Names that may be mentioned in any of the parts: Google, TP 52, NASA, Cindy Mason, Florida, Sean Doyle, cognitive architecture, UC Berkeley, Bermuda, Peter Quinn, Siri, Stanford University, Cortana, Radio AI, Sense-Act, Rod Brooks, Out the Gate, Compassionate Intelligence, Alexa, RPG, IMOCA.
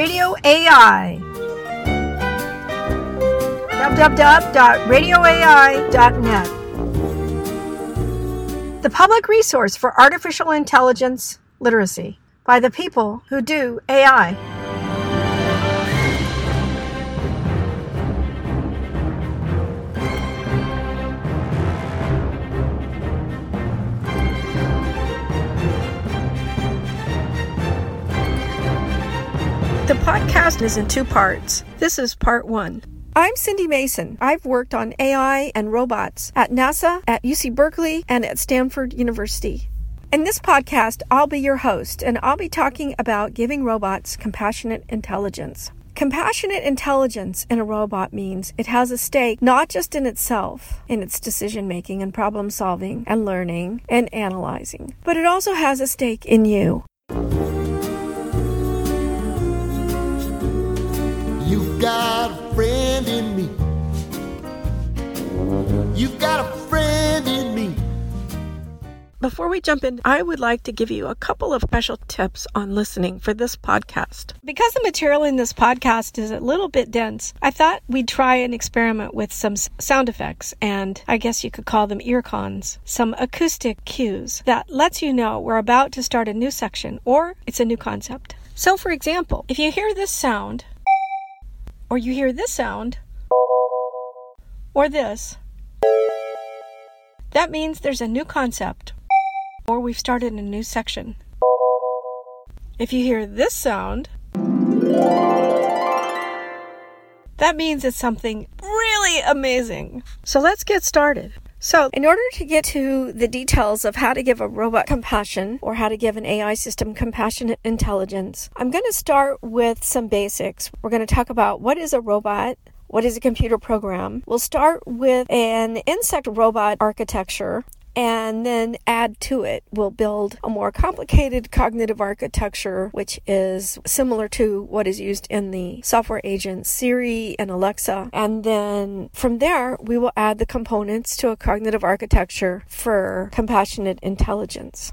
Radio AI. www.radioai.net. The public resource for artificial intelligence literacy by the people who do AI. The podcast is in two parts. This is part one. I'm Cindy Mason. I've worked on AI and robots at NASA, at UC Berkeley, and at Stanford University. In this podcast, I'll be your host, and I'll be talking about giving robots compassionate intelligence. Compassionate intelligence in a robot means it has a stake not just in itself, in its decision-making and problem-solving and learning and analyzing, but it also has a stake in you. You've got a friend in me. You've got a friend in me. Before we jump in, I would like to give you a couple of special tips on listening for this podcast. Because the material in this podcast is a little bit dense, I thought we'd try an experiment with some sound effects, and I guess you could call them ear cons, some acoustic cues that lets you know we're about to start a new section or it's a new concept. So for example, if you hear this sound, or you hear this sound, or this, that means there's a new concept, or we've started a new section. If you hear this sound, that means it's something really amazing. So let's get started. So in order to get to the details of how to give a robot compassion or how to give an AI system compassionate intelligence, I'm going to start with some basics. We're going to talk about what is a robot, what is a computer program. We'll start with an insect robot architecture and then add to it. We'll build a more complicated cognitive architecture, which is similar to what is used in the software agents Siri and Alexa. And then from there, we will add the components to a cognitive architecture for compassionate intelligence.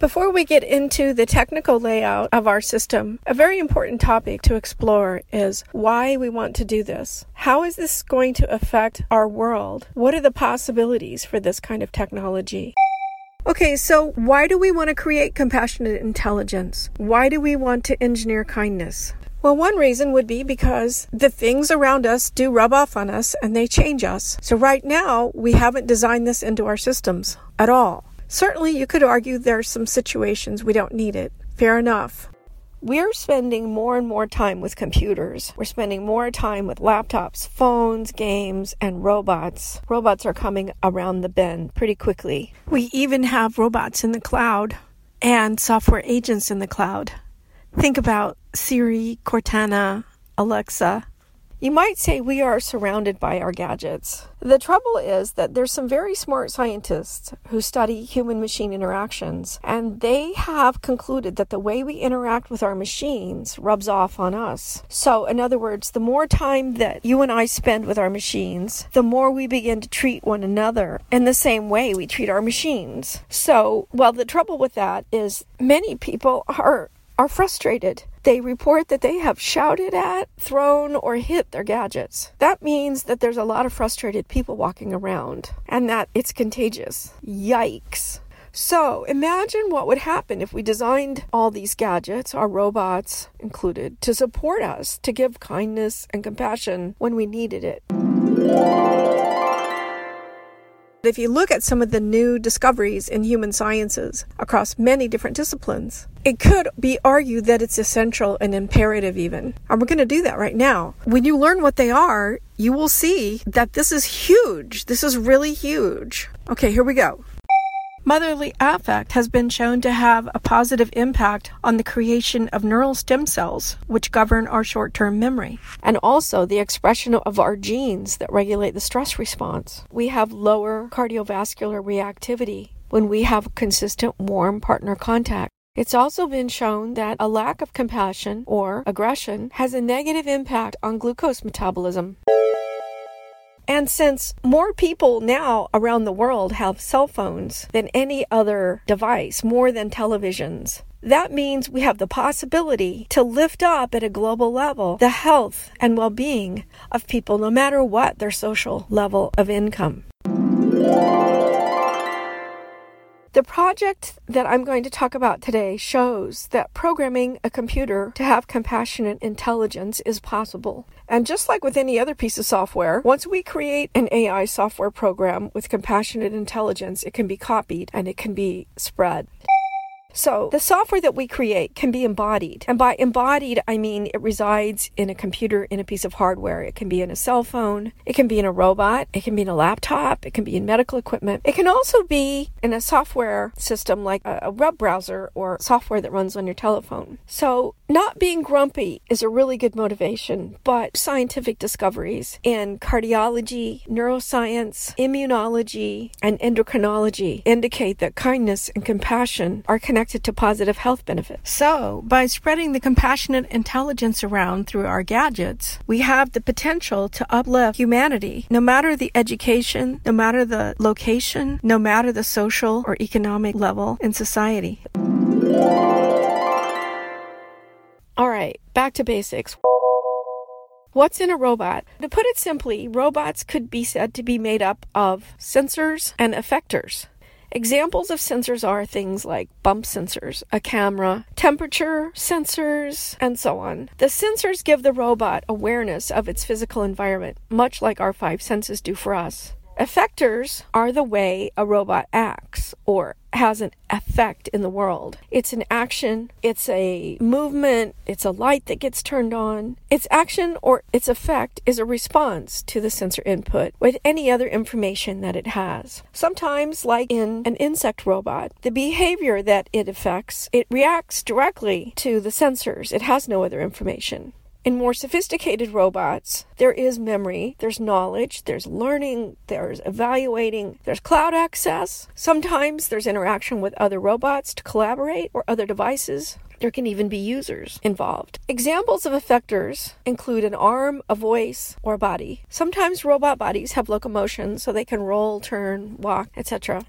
Before we get into the technical layout of our system, a very important topic to explore is why we want to do this. How is this going to affect our world? What are the possibilities for this kind of technology? Okay, so why do we want to create compassionate intelligence? Why do we want to engineer kindness? Well, one reason would be because the things around us do rub off on us and they change us. So right now, we haven't designed this into our systems at all. Certainly, you could argue there are some situations we don't need it. Fair enough. We're spending more and more time with computers. We're spending more time with laptops, phones, games, and robots. Robots are coming around the bend pretty quickly. We even have robots in the cloud and software agents in the cloud. Think about Siri, Cortana, Alexa. You might say we are surrounded by our gadgets. The trouble is that there's some very smart scientists who study human-machine interactions, and they have concluded that the way we interact with our machines rubs off on us. So, in other words, the more time that you and I spend with our machines, the more we begin to treat one another in the same way we treat our machines. So, well, the trouble with that is many people are frustrated. They report that they have shouted at, thrown, or hit their gadgets. That means that there's a lot of frustrated people walking around and that it's contagious. Yikes. So imagine what would happen if we designed all these gadgets, our robots included, to support us, to give kindness and compassion when we needed it. If you look at some of the new discoveries in human sciences across many different disciplines, it could be argued that it's essential and imperative even. And we're going to do that right now. When you learn what they are, you will see that this is huge. This is really huge. Okay, here we go. Motherly affect has been shown to have a positive impact on the creation of neural stem cells, which govern our short-term memory, and also the expression of our genes that regulate the stress response. We have lower cardiovascular reactivity when we have consistent warm partner contact. It's also been shown that a lack of compassion or aggression has a negative impact on glucose metabolism. And since more people now around the world have cell phones than any other device, more than televisions, that means we have the possibility to lift up at a global level the health and well-being of people, no matter what their social level of income. The project that I'm going to talk about today shows that programming a computer to have compassionate intelligence is possible. And just like with any other piece of software, once we create an AI software program with compassionate intelligence, it can be copied and it can be spread. So the software that we create can be embodied. And by embodied, I mean it resides in a computer, in a piece of hardware. It can be in a cell phone. It can be in a robot. It can be in a laptop. It can be in medical equipment. It can also be in a software system like a web browser or software that runs on your telephone. So not being grumpy is a really good motivation, but scientific discoveries in cardiology, neuroscience, immunology, and endocrinology indicate that kindness and compassion are connected to positive health benefits. So, by spreading the compassionate intelligence around through our gadgets, we have the potential to uplift humanity, no matter the education, no matter the location, no matter the social or economic level in society. All right, back to basics. What's in a robot? To put it simply, robots could be said to be made up of sensors and effectors. Examples of sensors are things like bump sensors, a camera, temperature sensors, and so on. The sensors give the robot awareness of its physical environment, much like our five senses do for us. Effectors are the way a robot acts or has an effect in the world. It's an action, it's a movement, it's a light that gets turned on. Its action or its effect is a response to the sensor input with any other information that it has. Sometimes, like in an insect robot, the behavior that it affects, it reacts directly to the sensors. It has no other information. In more sophisticated robots, there is memory, there's knowledge, there's learning, there's evaluating, there's cloud access. Sometimes there's interaction with other robots to collaborate or other devices. There can even be users involved. Examples of effectors include an arm, a voice, or a body. Sometimes robot bodies have locomotion, so they can roll, turn, walk, etc.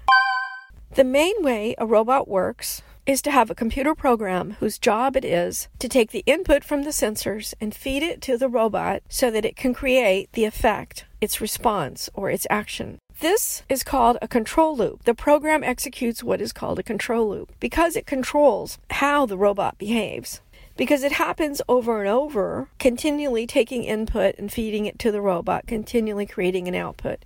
The main way a robot works is to have a computer program whose job it is to take the input from the sensors and feed it to the robot so that it can create the effect, its response, or its action. This is called a control loop. The program executes what is called a control loop because it controls how the robot behaves, because it happens over and over, continually taking input and feeding it to the robot, continually creating an output.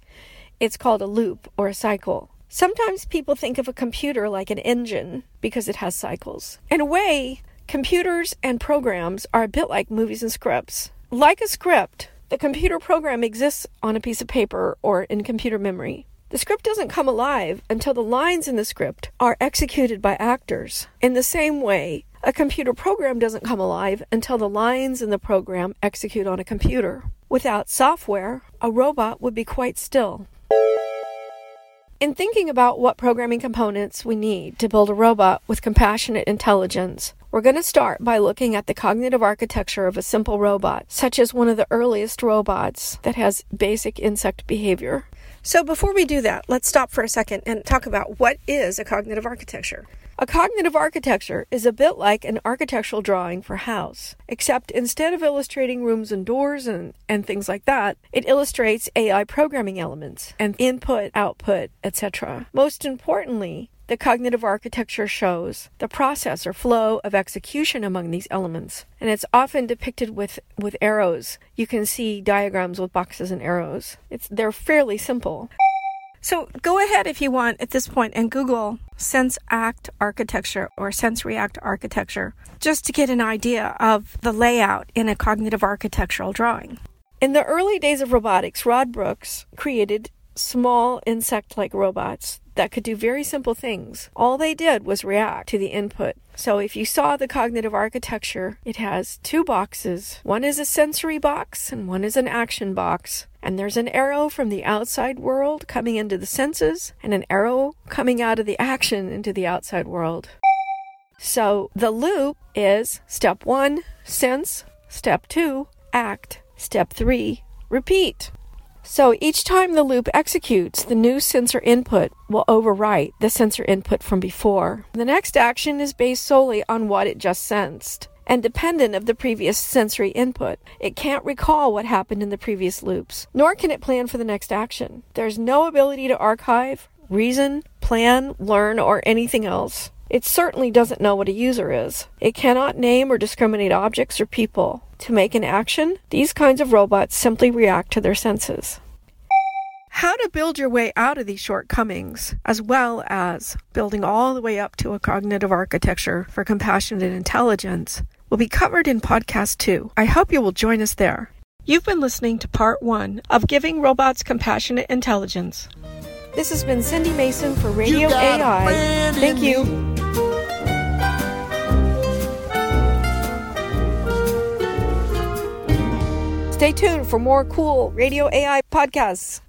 It's called a loop or a cycle. Sometimes people think of a computer like an engine because it has cycles. In a way, computers and programs are a bit like movies and scripts. Like a script, the computer program exists on a piece of paper or in computer memory. The script doesn't come alive until the lines in the script are executed by actors. In the same way, a computer program doesn't come alive until the lines in the program execute on a computer. Without software, a robot would be quite still. In thinking about what programming components we need to build a robot with compassionate intelligence, we're going to start by looking at the cognitive architecture of a simple robot, such as one of the earliest robots that has basic insect behavior. So before we do that, let's stop for a second and talk about what is a cognitive architecture. A cognitive architecture is a bit like an architectural drawing for a house, except instead of illustrating rooms and doors and things like that, it illustrates AI programming elements and input, output, etc. Most importantly, the cognitive architecture shows the process or flow of execution among these elements, and it's often depicted with arrows. You can see diagrams with boxes and arrows. They're fairly simple. So go ahead if you want at this point and Google Sense-Act architecture or Sense-React architecture just to get an idea of the layout in a cognitive architectural drawing. In the early days of robotics, Rod Brooks created small insect-like robots that could do very simple things. All they did was react to the input. So if you saw the cognitive architecture, it has two boxes. One is a sensory box and one is an action box. And there's an arrow from the outside world coming into the senses and an arrow coming out of the action into the outside world. So the loop is step 1, sense, step 2, act, step 3, repeat. So each time the loop executes, the new sensor input will overwrite the sensor input from before. The next action is based solely on what it just sensed and dependent of the previous sensory input. It can't recall what happened in the previous loops, nor can it plan for the next action. There's no ability to archive, reason, plan, learn, or anything else. It certainly doesn't know what a user is. It cannot name or discriminate objects or people. To make an action, these kinds of robots simply react to their senses. How to build your way out of these shortcomings, as well as building all the way up to a cognitive architecture for compassionate intelligence, will be covered in podcast 2. I hope you will join us there. You've been listening to part 1 of Giving Robots Compassionate Intelligence. This has been Cindy Mason for Radio AI. Thank you. Stay tuned for more cool Radio AI podcasts.